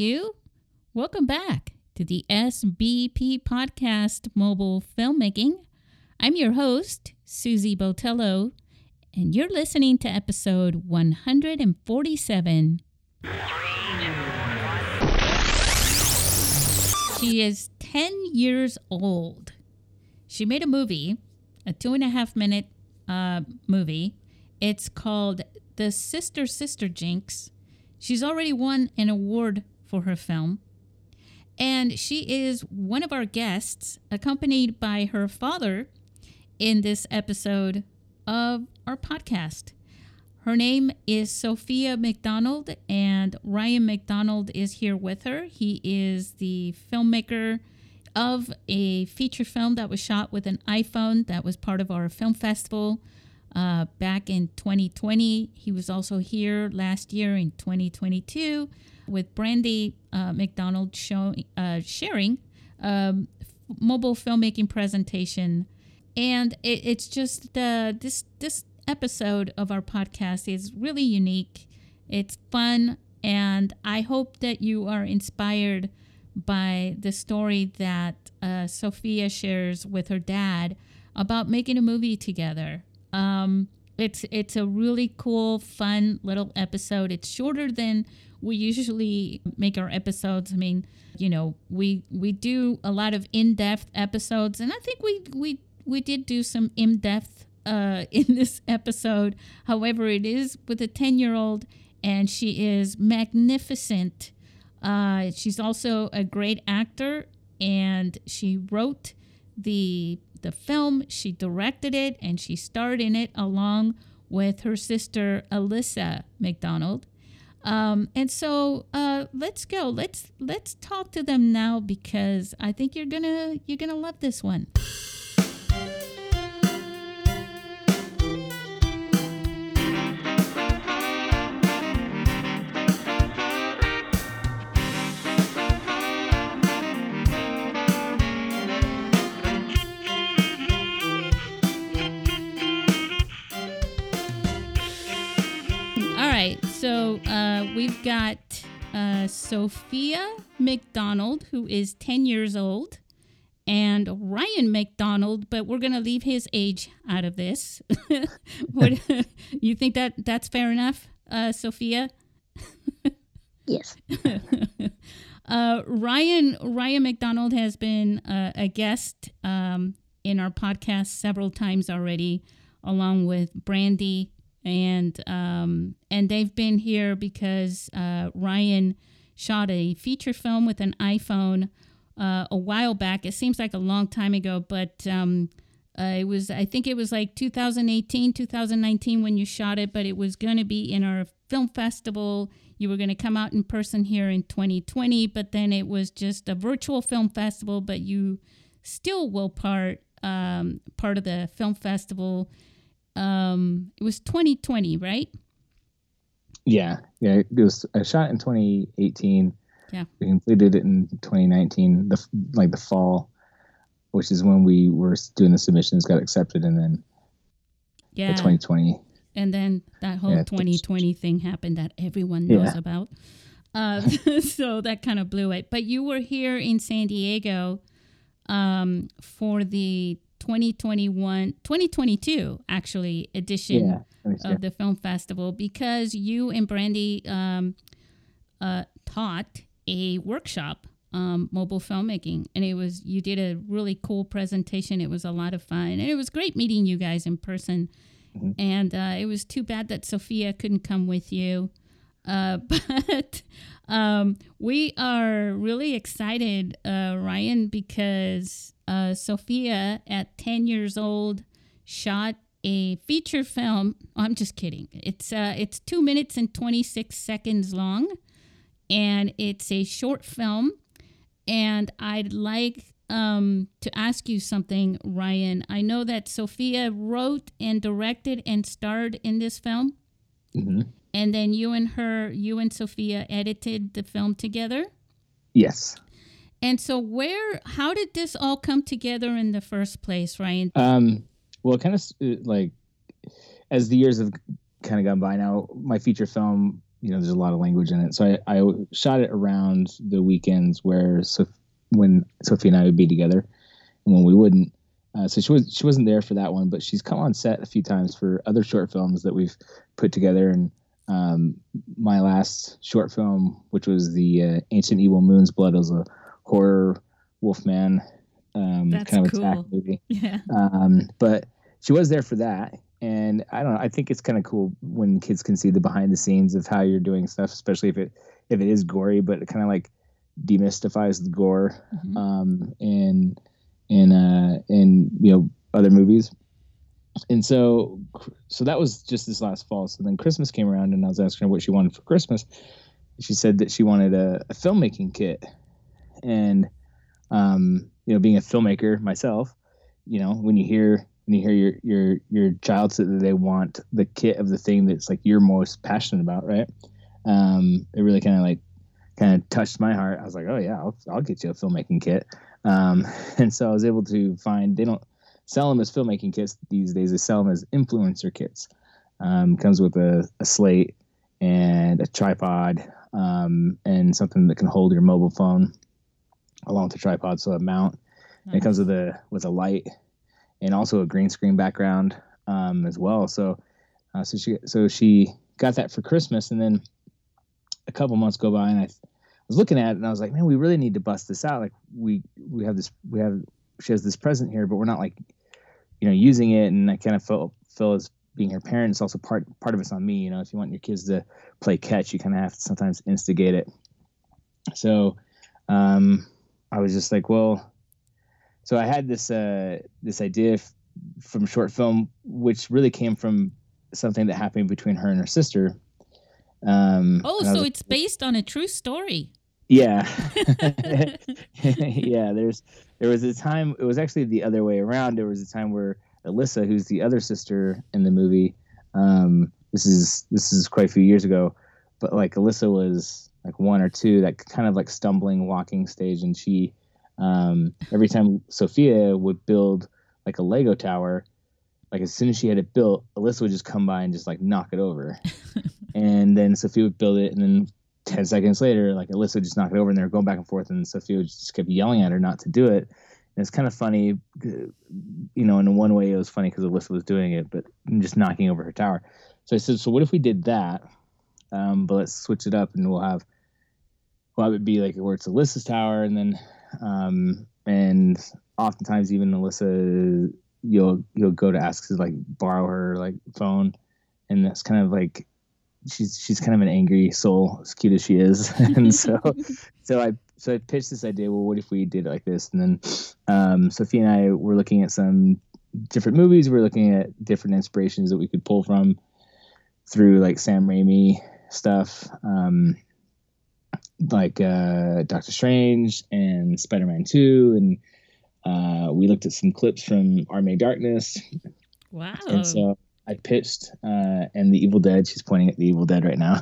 you? Welcome back to the SBP Podcast Mobile Filmmaking. I'm your host, Susie Botello, and you're listening to episode 147. 3, 2, 1. She is 10 years old. She made a movie, a 2.5-minute movie. It's called The Sister Sister Jinx. She's already won an award for her film. And she is one of our guests, accompanied by her father in this episode of our podcast. Her name is Sophia McDonald, and Ryan McDonald is here with her. He is the filmmaker of a feature film that was shot with an iPhone that was part of our film festival back in 2020. He was also here last year in 2022 with Brandie McDonald sharing mobile filmmaking presentation. And it's just this episode of our podcast is really unique. It's fun, and I hope that you are inspired by the story that Sophia shares with her dad about making a movie together. It's a really cool, fun little episode. It's shorter than we usually make our episodes. I mean, you know, we do a lot of in-depth episodes, and I think we did do some in-depth in this episode. However, it is with a 10-year-old, and she is magnificent. She's also a great actor, and she wrote the film, she directed it, and she starred in it along with her sister Alyssa McDonald. And so let's go. Let's talk to them now, because I think you're gonna love this one. So we've got Sophia McDonald, who is 10 years old, and Ryan McDonald, but we're going to leave his age out of this. You think that's fair enough, Sophia? Yes. Ryan McDonald has been a guest in our podcast several times already, along with Brandie. And they've been here because Ryan shot a feature film with an iPhone a while back. It seems like a long time ago, but it was like 2018, 2019 when you shot it, but it was going to be in our film festival. You were going to come out in person here in 2020, but then it was just a virtual film festival, but you still were part of the film festival. It was 2020, right? Yeah. It was shot in 2018. Yeah. We completed it in 2019, the fall, which is when we were doing the submissions, got accepted, and then the 2020. And then that whole 2020 thing happened that everyone knows about. So that kind of blew it. But you were here in San Diego for the 2022 actually edition of the film festival, because you and Brandie taught a workshop, mobile filmmaking, and you did a really cool presentation. It was a lot of fun, and it was great meeting you guys in person. Mm-hmm. And it was too bad that Sophia couldn't come with you, but we are really excited, Ryan, because Sophia at 10 years old shot a feature film. Oh, I'm just kidding. It's 2 minutes and 26 seconds long, and it's a short film. And I'd like to ask you something, Ryan. I know that Sophia wrote and directed and starred in this film. Mm-hmm. And then you and Sophia edited the film together. Yes. And so how did this all come together in the first place, Ryan? Well, kind of like as the years have kind of gone by now, my feature film you know, there's a lot of language in it. So I shot it around the weekends where when Sophie and I would be together and when we wouldn't. So she wasn't there for that one, but she's come on set a few times for other short films that we've put together. And my last short film, which was the Ancient Evil Moon's Blood, was a horror Wolfman kind of cool. attack movie. Yeah. But she was there for that. And I don't know, I think it's kind of cool when kids can see the behind the scenes of how you're doing stuff, especially if it is gory, but it kind of like demystifies the gore, mm-hmm. In you know, other movies. And so that was just this last fall. So then Christmas came around and I was asking her what she wanted for Christmas. She said that she wanted a filmmaking kit, and, you know, being a filmmaker myself, you know, when you hear your child say that they want the kit of the thing that's like you're most passionate about, right? It really kind of touched my heart. I was like, oh yeah, I'll get you a filmmaking kit. And so I was able to find, they don't sell them as filmmaking kits these days. They sell them as influencer kits. Comes with a slate and a tripod, and something that can hold your mobile phone along with the tripod. So a mount. Nice. And it comes with a light. And also a green screen background as well. So she got that for Christmas, and then a couple months go by, and I was looking at it, and I was like, man, we really need to bust this out. Like she has this present here, but we're not like, you know, using it. And I kind of feel as being her parent, it's also part of it's on me. You know, if you want your kids to play catch, you kind of have to sometimes instigate it. So I was just like, well. So I had this idea from short film, which really came from something that happened between her and her sister. So it's based on a true story. Yeah. Yeah. There was a time, it was actually the other way around. There was a time where Alyssa, who's the other sister in the movie, this is quite a few years ago, but like Alyssa was like 1 or 2, that kind of like stumbling, walking stage. And she, every time Sophia would build like a Lego tower, like as soon as she had it built, Alyssa would just come by and just like knock it over. And then Sophia would build it. And then 10 seconds later, like Alyssa would just knock it over, and they were going back and forth. And Sophia would just kept yelling at her not to do it. And it's kind of funny, you know, in one way it was funny because Alyssa was doing it, but just knocking over her tower. So I said, so what if we did that? But let's switch it up, and we'll have it be like where it's Alyssa's tower. And then, and oftentimes even Alyssa, you'll go to ask to like borrow her like phone, and that's kind of like she's kind of an angry soul, as cute as she is. And so I pitched this idea. Well, what if we did it like this? And then Sophia and I were looking at some different movies. We were looking at different inspirations that we could pull from through like Sam Raimi stuff. Like Doctor Strange and Spider-Man 2, and we looked at some clips from Army of Darkness. Wow. And so I pitched and The Evil Dead. She's pointing at The Evil Dead right now.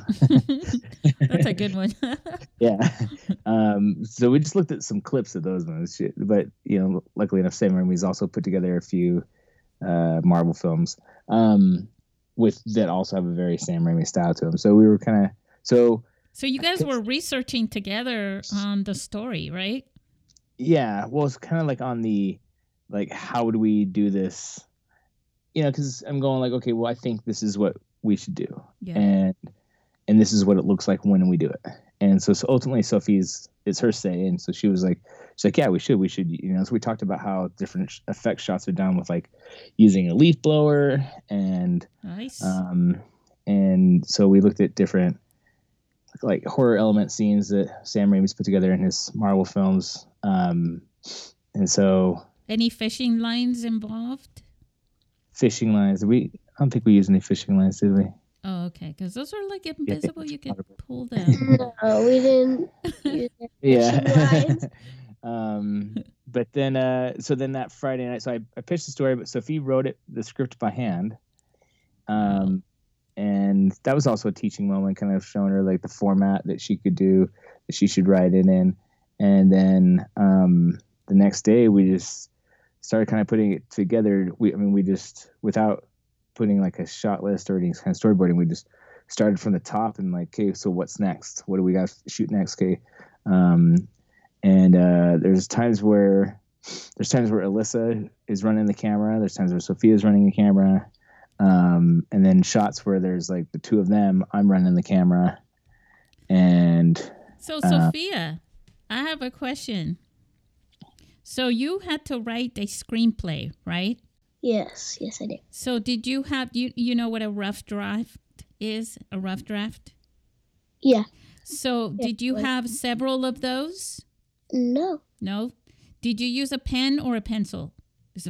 That's a good one. Yeah. So we just looked at some clips of those ones. But, you know, luckily enough, Sam Raimi's also put together a few Marvel films with that also have a very Sam Raimi style to them. So we were kind of... So you guys were researching together on the story, right? Yeah. Well, it's kind of like on the, like, how would we do this? You know, because I'm going like, okay, well, I think this is what we should do. Yeah. And this is what it looks like when we do it. And so ultimately Sophie's, it's her say. And so she's like, yeah, we should, you know, so we talked about how different effect shots are done with like using a leaf blower and, nice. And so we looked at different, like horror element scenes that Sam Raimi's put together in his Marvel films. And so any fishing lines involved? Fishing lines. I don't think we used any fishing lines, did we? Oh, okay. Cause those are like invisible. Yeah, you can pull them. No, we didn't use any fishing lines. But then, so then that Friday night, so I pitched the story, but Sophie wrote the script by hand. And that was also a teaching moment, kind of showing her like the format that she could do, that she should write it in. And then the next day we just started kind of putting it together. We just, without putting like a shot list or any kind of storyboarding, we just started from the top and like, okay, so what's next? What do we got to shoot next? Okay. There's times where Alyssa is running the camera. There's times where Sophia's running the camera. And then shots where there's like the two of them, I'm running the camera. And so Sophia, I have a question. So you had to write a screenplay, right? Yes, I did. So did you have, you know what a rough draft is? A rough draft? Yeah. So did you have several of those? No. Did you use a pen or a pencil?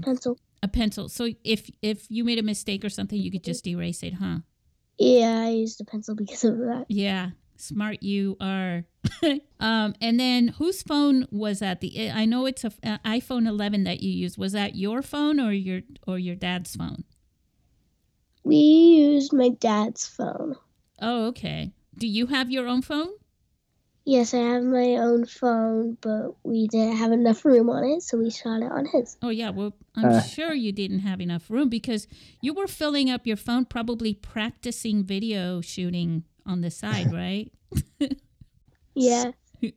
Pencil. A pencil. So if you made a mistake or something, you could just erase it, huh? Yeah, I used a pencil because of that. Yeah, smart you are. And then whose phone was that? I know it's an iPhone 11 that you used. Was that your phone or your dad's phone? We used my dad's phone. Oh, okay. Do you have your own phone? Yes, I have my own phone, but we didn't have enough room on it, so we shot it on his. Oh, yeah. Well, I'm sure you didn't have enough room because you were filling up your phone, probably practicing video shooting on the side, right? Yeah.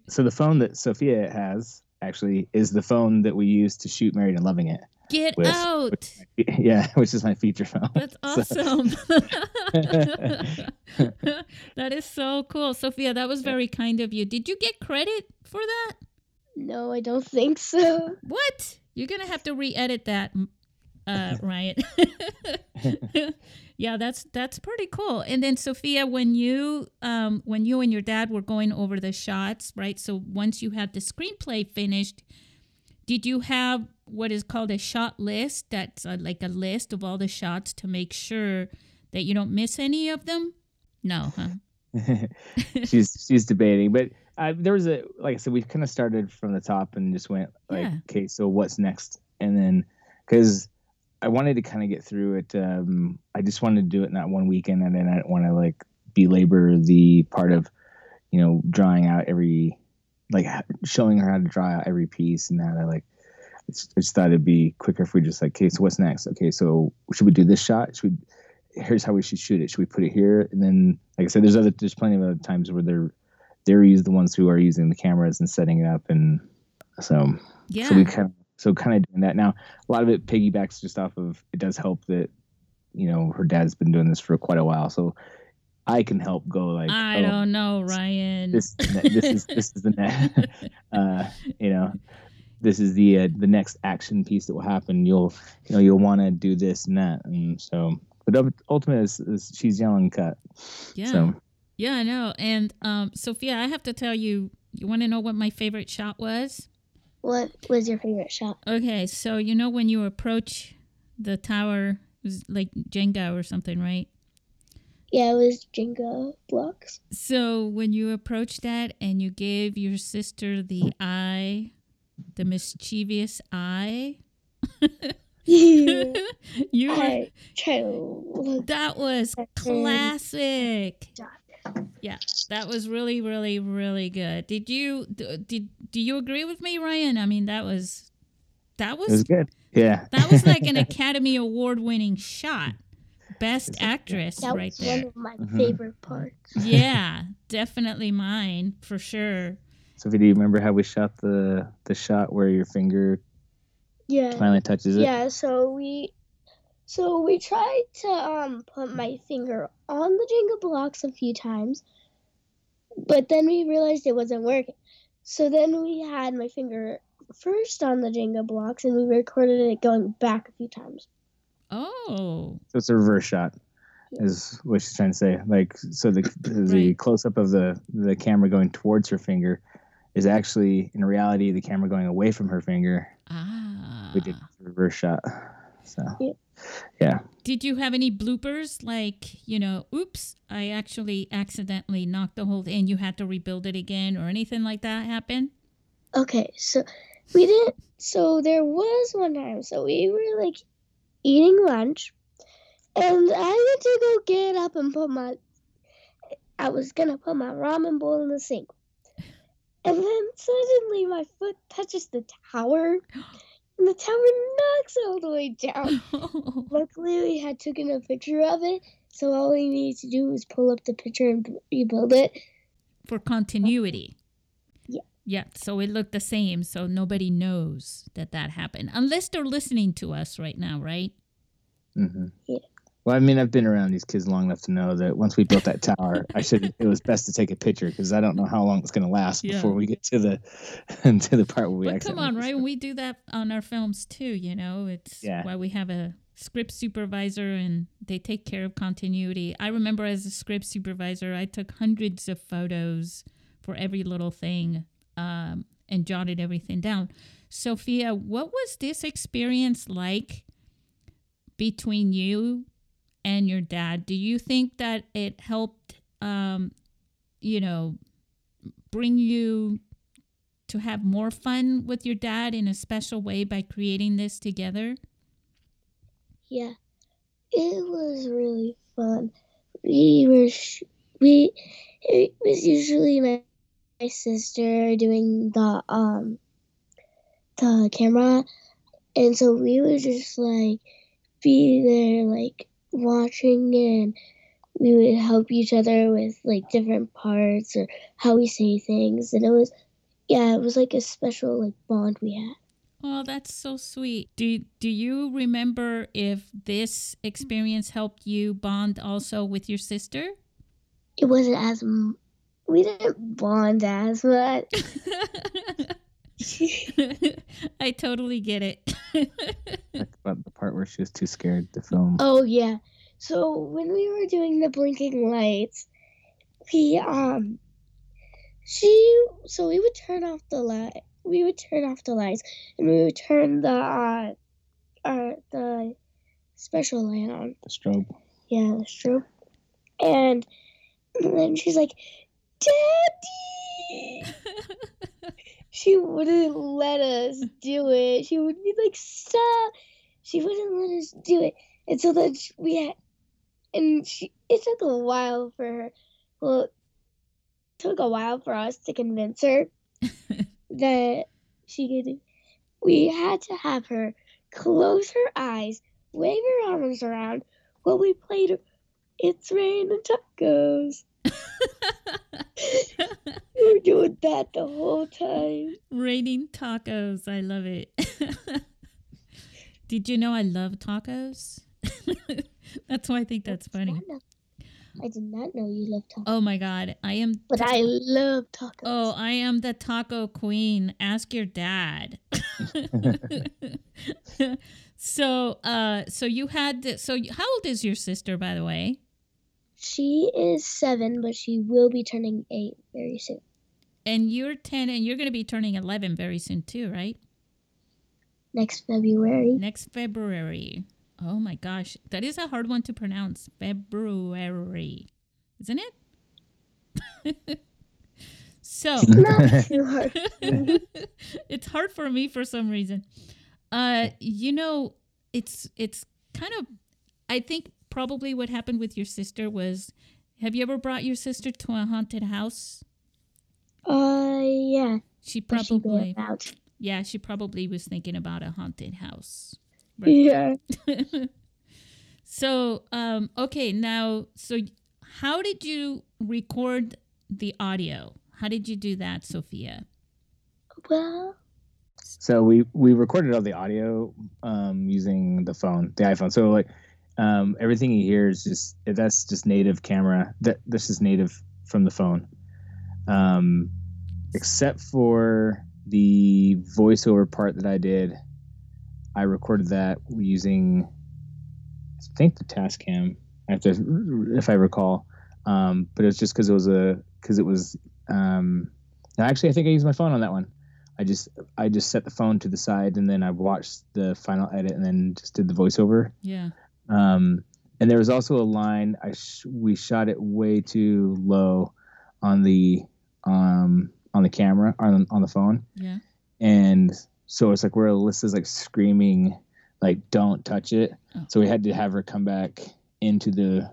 So the phone that Sophia has, actually, is the phone that we use to shoot Married and Loving It. Get with, out. Which is my feature phone. That's awesome. So. That is so cool. Sophia, that was very kind of you. Did you get credit for that? No, I don't think so. What? You're going to have to re-edit that, Ryan. Yeah, that's pretty cool. And then Sophia, when you and your dad were going over the shots, right? So once you had the screenplay finished, did you have what is called a shot list? That's like a list of all the shots to make sure that you don't miss any of them? No, huh? she's debating, but there was like I said, we kind of started from the top and just went like, okay, so what's next? And then because I wanted to kind of get through it, I just wanted to do it in that one weekend, and then I didn't want to like belabor the part of, you know, drawing out every, like showing her how to draw out every piece and how to like. I just thought it'd be quicker if we just like, okay, so what's next? Okay, so should we do this shot? Here's how we should shoot it. Should we put it here? And then, like I said, there's plenty of other times where they're the ones who are using the cameras and setting it up, and so yeah. So we kind of doing that now. A lot of it piggybacks just off of. It does help that, you know, her dad's been doing this for quite a while, so. I can help go like, don't know, Ryan. This is the you know, this is the next action piece that will happen. You'll want to do this and that, and so. But ultimately, she's yelling cut. Yeah. So. Yeah, I know. And Sophia, I have to tell you, you want to know what my favorite shot was? What was your favorite shot? Okay, so you know when you approach the tower, it was like Jenga or something, right? Yeah, it was Jenga blocks. So when you approached that and you gave your sister the eye, the mischievous eye. That was classic. Yeah, that was really, really, really good. Do you agree with me, Ryan? I mean, that was it was good. Yeah. That was like an Academy Award winning shot. Best actress right there. That was one of my favorite parts. Yeah, definitely mine, for sure. So, do you remember how we shot the shot where your finger finally touches it? Yeah, so we tried to put my finger on the Jenga blocks a few times, but then we realized it wasn't working. So then we had my finger first on the Jenga blocks, and we recorded it going back a few times. Oh. So it's a reverse shot, is what she's trying to say. Like, so the close-up of the camera going towards her finger is actually, in reality, the camera going away from her finger. Ah. We did a reverse shot. So, yeah. Did you have any bloopers? Like, you know, oops, I actually accidentally knocked the hole in. You had to rebuild it again or anything like that happen? Okay, so we didn't. So there was one time. So we were like eating lunch, and I had to go get up and I was going to put my ramen bowl in the sink. And then suddenly my foot touches the tower, and the tower knocks all the way down. Luckily, we had taken a picture of it, So all we needed to do was pull up the picture and rebuild it. For continuity. Yeah. Yeah, so it looked the same, so nobody knows that that happened. Unless they're listening to us right now, right? Mm-hmm. Yeah. Well, I mean, I've been around these kids long enough to know that once we built that tower, it was best to take a picture because I don't know how long it's going to last before we get to the part where we actually. Come on, right? We do that on our films too, you know. It's why we have a script supervisor and they take care of continuity. I remember as a script supervisor, I took hundreds of photos for every little thing and jotted everything down. Sophia, what was this experience like between you and your dad? Do you think that it helped, you know, bring you to have more fun with your dad in a special way by creating this together? Yeah, it was really fun. It was usually my sister doing the camera, and so we would just like be there like watching, and we would help each other with like different parts or how we say things, and it was like a special like bond we had. Oh, that's so sweet. Do you remember if this experience helped you bond also with your sister? It wasn't as we didn't bond as much. I totally get it. About the part where she was too scared to film. Oh yeah. So when we were doing the blinking lights, we would turn off the light. We would turn off the lights, and we would turn the special light on. The strobe. Yeah, the strobe. And then she's like, "Daddy!" She wouldn't let us do it. She would be like, "Stop!" She wouldn't let us do it. And so then it took a while for her. Well, it took a while for us to convince her that she could. We had to have her close her eyes, wave her arms around while we played "It's Raining Tacos." We were doing that the whole time. Raining tacos. I love it. Did you know I love tacos? That's why I think that's funny. I did not know you love tacos. Oh my God. I love tacos. Oh, I am the taco queen. Ask your dad. So how old is your sister, by the way? She is 7, but she will be turning 8 very soon. And you're 10, and you're going to be turning 11 very soon too, right? Next February. Oh my gosh. That is a hard one to pronounce. February. Isn't it? So. It's not too hard. It's hard for me for some reason. You know, it's kind of, I think, probably what happened with your sister was, have you ever brought your sister to a haunted house? Yeah. She probably was thinking about a haunted house. Right? Yeah. So, okay, now, so how did you record the audio? How did you do that, Sophia? Well, so we recorded all the audio using the phone, the iPhone. So like, everything you hear is just native camera. This is native from the phone, except for the voiceover part that I did. I recorded that using, I think, the Tascam, if I recall. But it's just actually I think I used my phone on that one. I just set the phone to the side and then I watched the final edit and then just did the voiceover. Yeah. And there was also a line we shot it way too low on the camera on the phone. Yeah. And so it's like where Alyssa's like screaming, like, "Don't touch it." Oh. So we had to have her come back into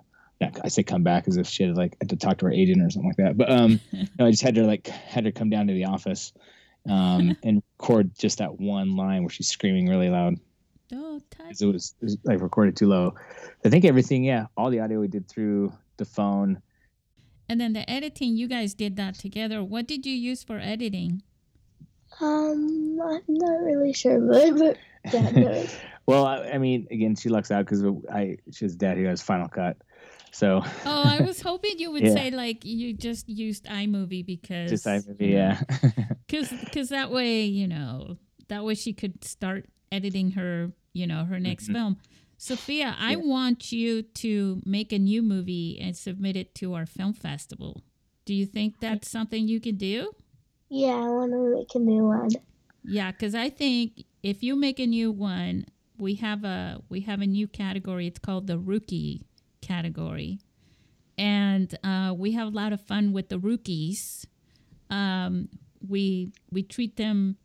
I say come back as if she had like had to talk to her agent or something like that. But no, I just had her come down to the office and record just that one line where she's screaming really loud. Oh, low, because it was like recorded too low. I think everything, all the audio we did through the phone. And then the editing, you guys did that together. What did you use for editing? I'm not really sure, but yeah, no. Well, I mean, again, she lucks out because she's dad who has Final Cut. So. Oh, I was hoping you would say like you just used iMovie because. Just iMovie, Because that way, she could start editing her, her next film. Sophia, I want you to make a new movie and submit it to our film festival. Do you think that's something you can do? Yeah, I want to make a new one. Yeah, because I think if you make a new one, we have a new category. It's called the Rookie category, and we have a lot of fun with the rookies. We treat them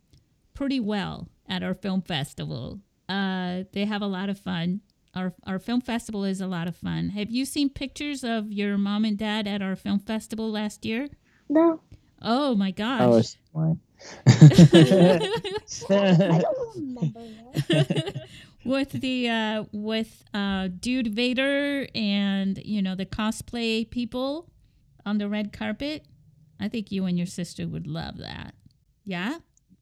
pretty well at our film festival. They have a lot of fun. Our film festival is a lot of fun. Have you seen pictures of your mom and dad at our film festival last year? No. Oh my gosh. Oh, it's fine. I don't remember that. With Dude Vader and the cosplay people on the red carpet. I think you and your sister would love that. Yeah?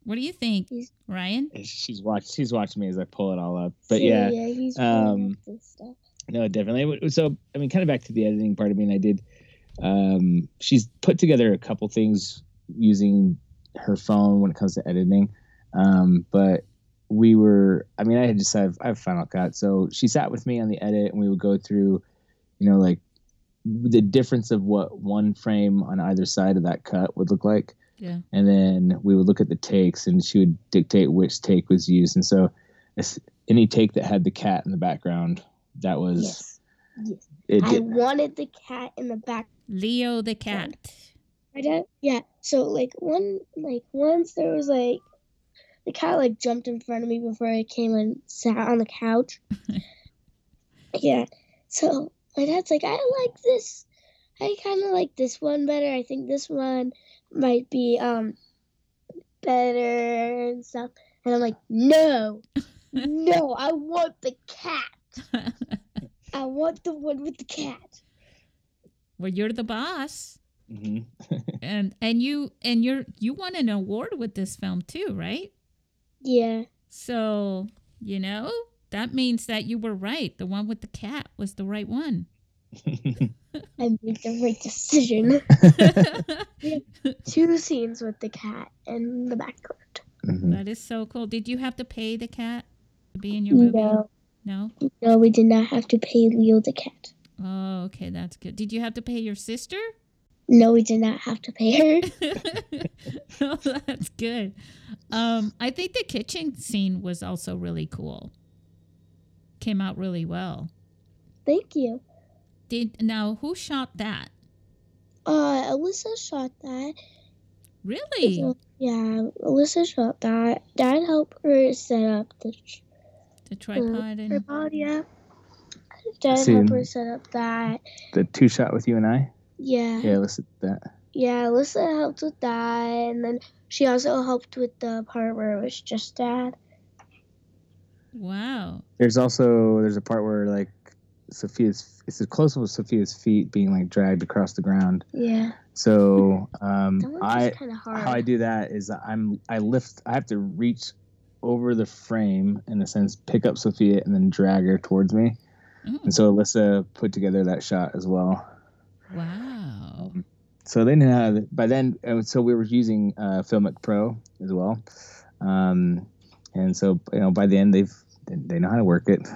What do you think, Ryan? She's watching me as I pull it all up. But yeah he's this stuff. No, definitely. So I mean, kind of back to the editing part. I mean, I did. She's put together a couple things using her phone when it comes to editing, but we were. I mean, I had decided I have Final Cut, so she sat with me on the edit, and we would go through, like the difference of what one frame on either side of that cut would look like. Yeah. And then we would look at the takes, and she would dictate which take was used. And so, any take that had the cat in the background, that was. Yes. I wanted the cat in the back. Leo the cat. My dad. Yeah. So once there was the cat jumped in front of me before I came and sat on the couch. Yeah. So my dad's like, I kind of like this one better. I think this one might be better and stuff. And I'm like, no, I want the cat. I want the one with the cat. Well, you're the boss. Mm-hmm. and you won an award with this film too, right? Yeah. So, that means that you were right. The one with the cat was the right one. I made the right decision. Two scenes with the cat in the background. Mm-hmm. That is so cool. Did you have to pay the cat to be in your movie? No? No, we did not have to pay Leo the cat. Oh, okay, that's good. Did you have to pay your sister? No, we did not have to pay her. Oh, that's good. I think the kitchen scene was also really cool. Came out really well. Thank you. Now, who shot that? Alyssa shot that. Really? Yeah, Alyssa shot that. Dad helped her set up the... The tripod and Dad helped her set up that. The two shot with you and I? Yeah. Yeah, Alyssa did that. Yeah, Alyssa helped with that, and then she also helped with the part where it was just Dad. Wow. There's a part where it's a close up of Sophia's feet being dragged across the ground. Yeah. So how I do that is I have to reach over the frame, in a sense, pick up Sophia and then drag her towards me. Oh. And so Alyssa put together that shot as well. Wow. So they knew how, by then, so we were using Filmic Pro as well. And so, by the end, they know how to work it.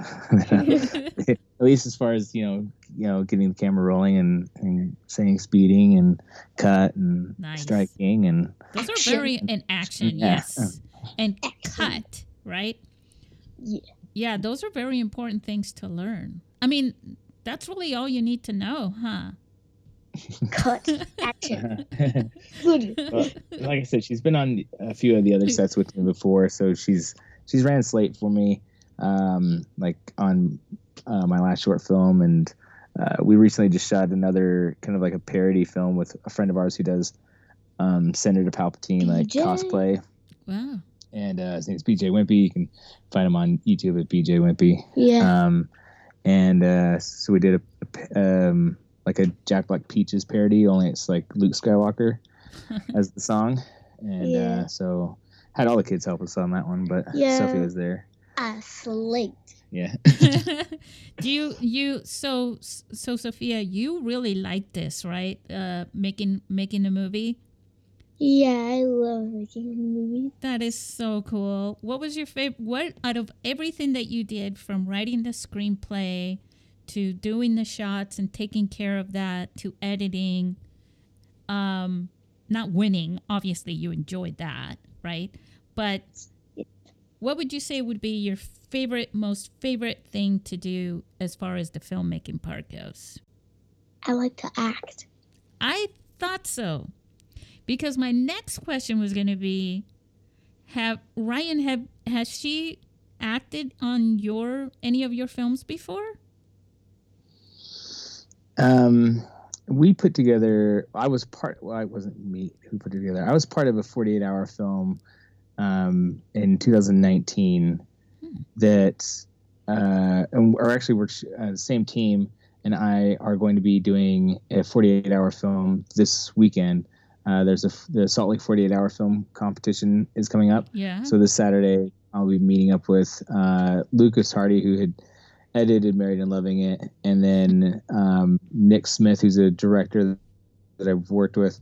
At least as far as, getting the camera rolling and saying speeding and cut and striking. And those are very in action, yes. And cut, right? Yeah. Yeah, those are very important things to learn. I mean, that's really all you need to know, huh? Cut, action. Well, like I said, she's been on a few of the other sets with me before, so she's ran slate for me, on my last short film, and we recently just shot another kind of a parody film with a friend of ours who does Senator Palpatine cosplay. Wow. and his name's BJ Wimpy. You can find him on YouTube at BJ Wimpy. Yeah. And so we did a Jack Black Peaches parody, only it's like Luke Skywalker as the song. And so had all the kids help us on that one, but Sophie was there. I slaked. Yeah. Do you so Sophia, you really like this, right? Making a movie? Yeah, I love making a movie. That is so cool. What was your favorite? What out of everything that you did, from writing the screenplay to doing the shots and taking care of that to editing, not winning, obviously you enjoyed that, right? But what would you say would be your favorite, most favorite thing to do as far as the filmmaking part goes? I like to act. I thought so. Because my next question was going to be, has she acted on any of your films before? We put together, it wasn't me who put it together. I was part of a 48-hour film in 2019 that, or actually we're the same team and I are going to be doing a 48-hour film this weekend. There's the Salt Lake 48-hour film competition is coming up. Yeah. So this Saturday I'll be meeting up with Lucas Hardy, who had edited Married and Loving It, and then Nick Smith, who's a director that I've worked with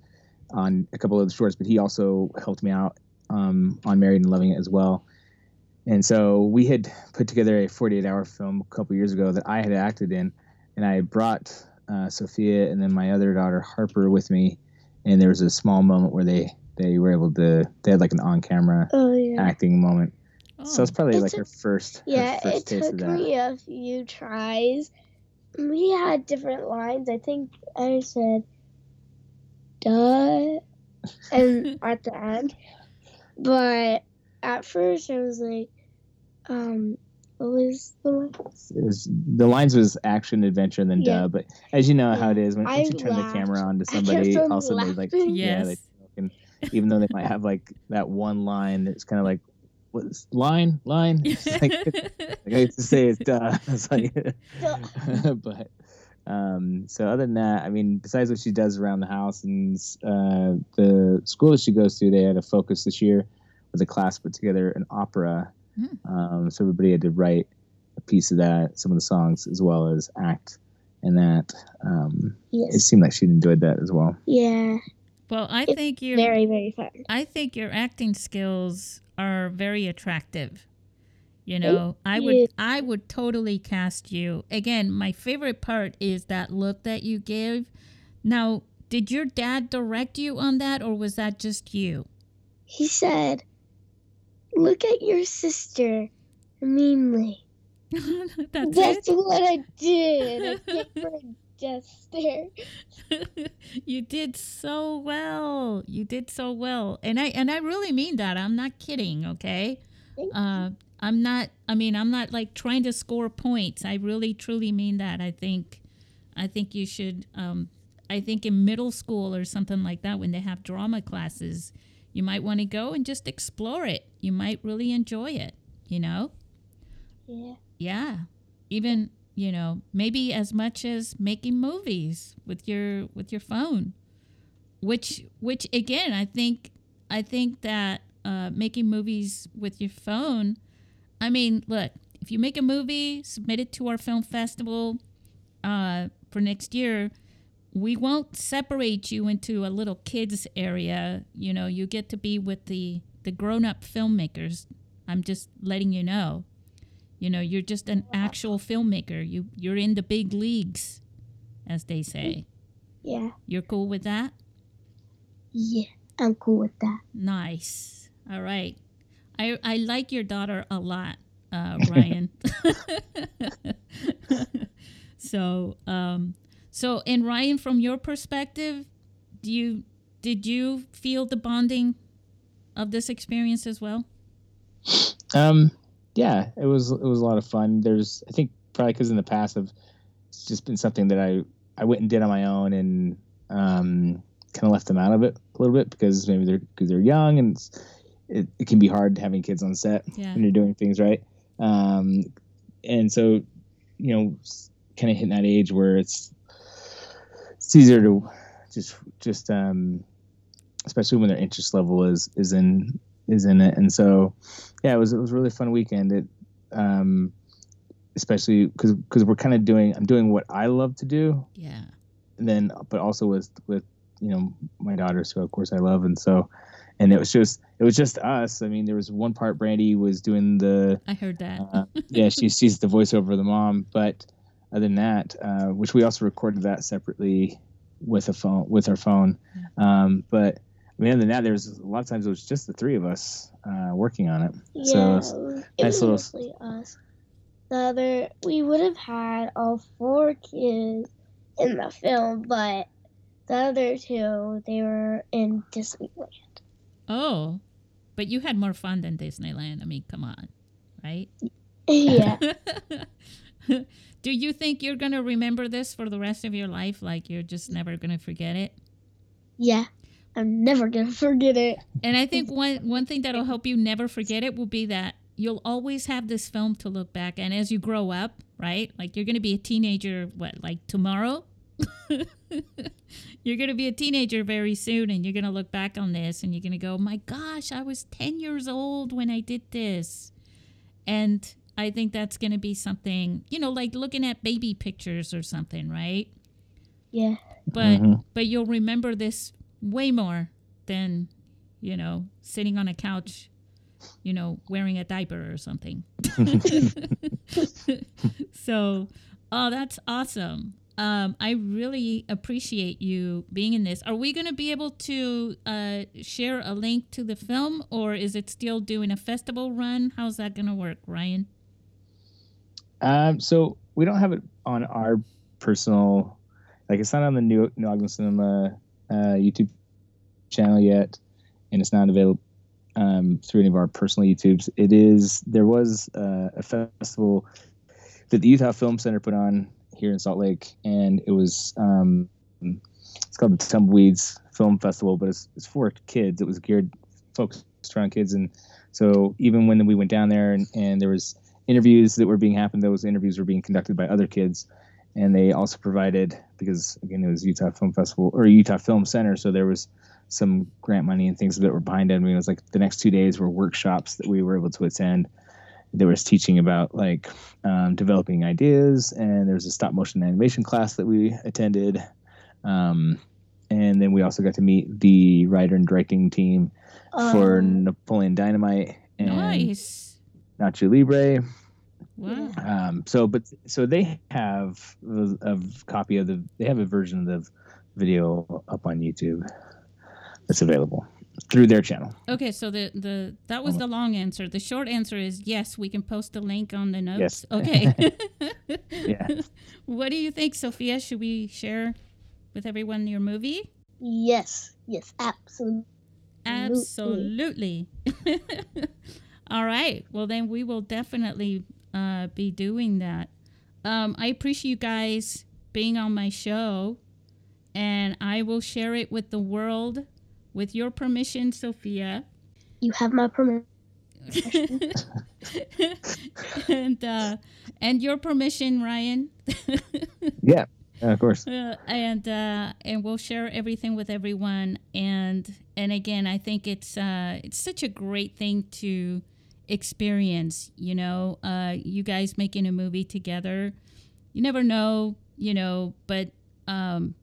on a couple of the shorts, but he also helped me out on Married and Loving It as well. And so we had put together a 48-hour film a couple years ago that I had acted in, and I brought Sophia and then my other daughter Harper with me, and there was a small moment where they were able to, they had like an on-camera acting moment. Oh. So it's probably her first taste of that. Yeah, it took me a few tries. We had different lines. I think I said, duh, and at the end. But at first, I was like, what was the lines? The lines was action, adventure, and then duh. But as you know how it is, once you turn the camera on to somebody, all of a sudden they they fucking, even though they might have like that one line that's kind of like, what is line? It's like I used to say it's duh. It's like, but so other than that, I mean, besides what she does around the house and the school that she goes to, they had a focus this year where the class put together an opera. So everybody had to write a piece of that, some of the songs, as well as act in that. It seemed like she enjoyed that as well. Yeah. Well, it's think you're very, very fun. I think your acting skills are very attractive. You know, I would totally cast you. Again, my favorite part is that look that you give. Now, did your dad direct you on that, or was that just you? He said, look at your sister meanly. That's what I did. I picked my death stare. You did so well. And I really mean that. I'm not kidding, okay? I'm not like trying to score points. I really truly mean that. I think you should I think in middle school or something like that, when they have drama classes, you might want to go and just explore it. You might really enjoy it, you know? Yeah. Yeah. Even, you know, maybe as much as making movies with your phone. Which again, I think that making movies with your phone, I mean, look, if you make a movie, submit it to our film festival for next year, we won't separate you into a little kids area. You know, you get to be with the grown-up filmmakers. I'm just letting you know. You know, you're just an actual filmmaker. You're in the big leagues, as they say. Yeah. You're cool with that? Yeah, I'm cool with that. Nice. All right. I like your daughter a lot, Ryan. So, and Ryan, from your perspective, did you feel the bonding of this experience as well? Yeah, it was a lot of fun. There's, I think, probably because in the past I've just been something that I went and did on my own and kind of left them out of it a little bit because maybe they're young and it can be hard having kids on set when you're doing things right. And so, you know, kind of hitting that age where it's easier to just especially when their interest level is in it. And so, yeah, it was a really fun weekend. It, especially because we're kind of I'm doing what I love to do. Yeah. And then, but also with, you know, my daughters, who of course I love. And so, and it was just us. I mean, there was one part Brandie was doing I heard that. Yeah. She's the voiceover of the mom. But other than that, which we also recorded that separately with our phone. But I mean, other than that, there's a lot of times it was just the three of us working on it. Yeah, so it was mostly us. We would have had all four kids in the film, but the other two, they were in Disneyland. Oh, but you had more fun than Disneyland. I mean, come on, right? Yeah. Do you think you're going to remember this for the rest of your life? Like, you're just never going to forget it? Yeah, I'm never going to forget it. And I think one thing that'll help you never forget it will be that you'll always have this film to look back. And as you grow up, right? Like, you're going to be a teenager, like tomorrow? You're going to be a teenager very soon, and you're going to look back on this, and you're going to go, my gosh, I was 10 years old when I did this. And I think that's going to be something, you know, like looking at baby pictures or something, right? Yeah. But you'll remember this way more than, you know, sitting on a couch, you know, wearing a diaper or something. So, oh, that's awesome. I really appreciate you being in this. Are we going to be able to share a link to the film, or is it still doing a festival run? How's that going to work, Ryan? So we don't have it on our personal, like, it's not on the New Ogden Cinema YouTube channel yet, and it's not available through any of our personal YouTubes. It is, there was a festival that the Utah Film Center put on here in Salt Lake, and it was it's called the Tumbleweeds Film Festival, but it's for kids. It was geared, focused around kids, and so even when we went down there and there was interviews that were being happened, those interviews were being conducted by other kids, and they also provided, because again it was Utah Film Festival or Utah Film Center, so there was some grant money and things that were behind it. I mean, it was like the next 2 days were workshops that we were able to attend. There was teaching about, like, developing ideas, and there was a stop motion animation class that we attended. And then we also got to meet the writer and directing team for Napoleon Dynamite and Nacho Libre. Wow. So they have a version of the video up on YouTube that's available through their channel. Okay, so that was the long answer. The short answer is yes, we can post the link on the notes. Yes. Okay. Yeah. What do you think, Sophia? Should we share with everyone your movie? Yes, absolutely. All right. Well, then we will definitely be doing that. I appreciate you guys being on my show, and I will share it with the world. With your permission, Sophia. You have my permission. and your permission, Ryan. Yeah, of course. And we'll share everything with everyone. And again, I think it's such a great thing to experience. You know, you guys making a movie together. You never know, you know, but in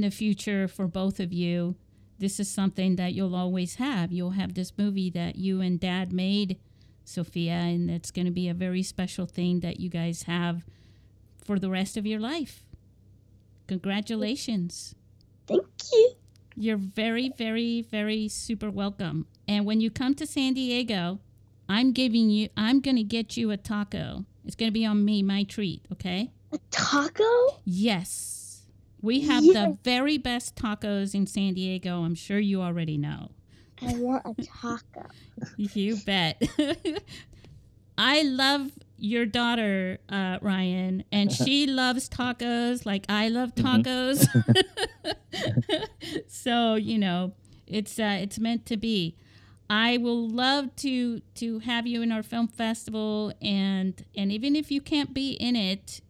the future for both of you, this is something that you'll always have. You'll have this movie that you and Dad made, Sophia, and it's going to be a very special thing that you guys have for the rest of your life. Congratulations. Thank you. You're very, very, very super welcome. And when you come to San Diego, I'm going to get you a taco. It's going to be on me, my treat, okay? A taco? Yes. We have the very best tacos in San Diego. I'm sure you already know. I want a taco. You bet. I love your daughter, Ryan, and she loves tacos like I love tacos. So, you know, it's meant to be. I will love to have you in our film festival, and even if you can't be in it,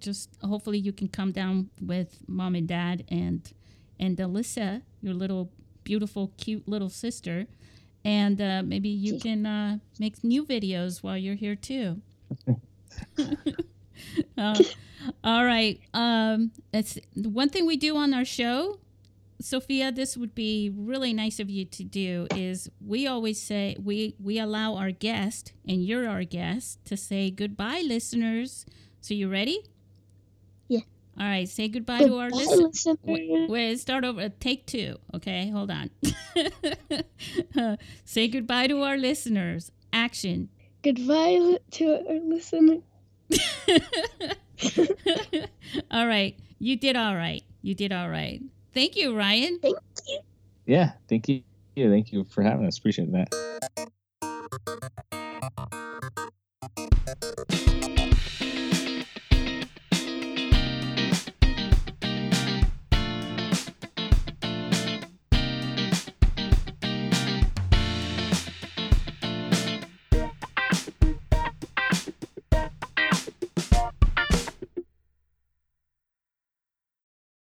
just hopefully you can come down with mom and dad and Alyssa, your little beautiful, cute little sister, and maybe you can make new videos while you're here too. All right. That's one thing we do on our show. Sophia, this would be really nice of you to do, is we always say we allow our guest, and you're our guest, to say goodbye, listeners. So you ready? Yeah. All right. Say goodbye to our listeners. Wait, start over. Take two. Okay. Hold on. Say goodbye to our listeners. Action. Goodbye to our listeners. All right. You did all right. You did all right. Thank you, Ryan. Thank you. Yeah, thank you. Yeah, thank you for having us. Appreciate that.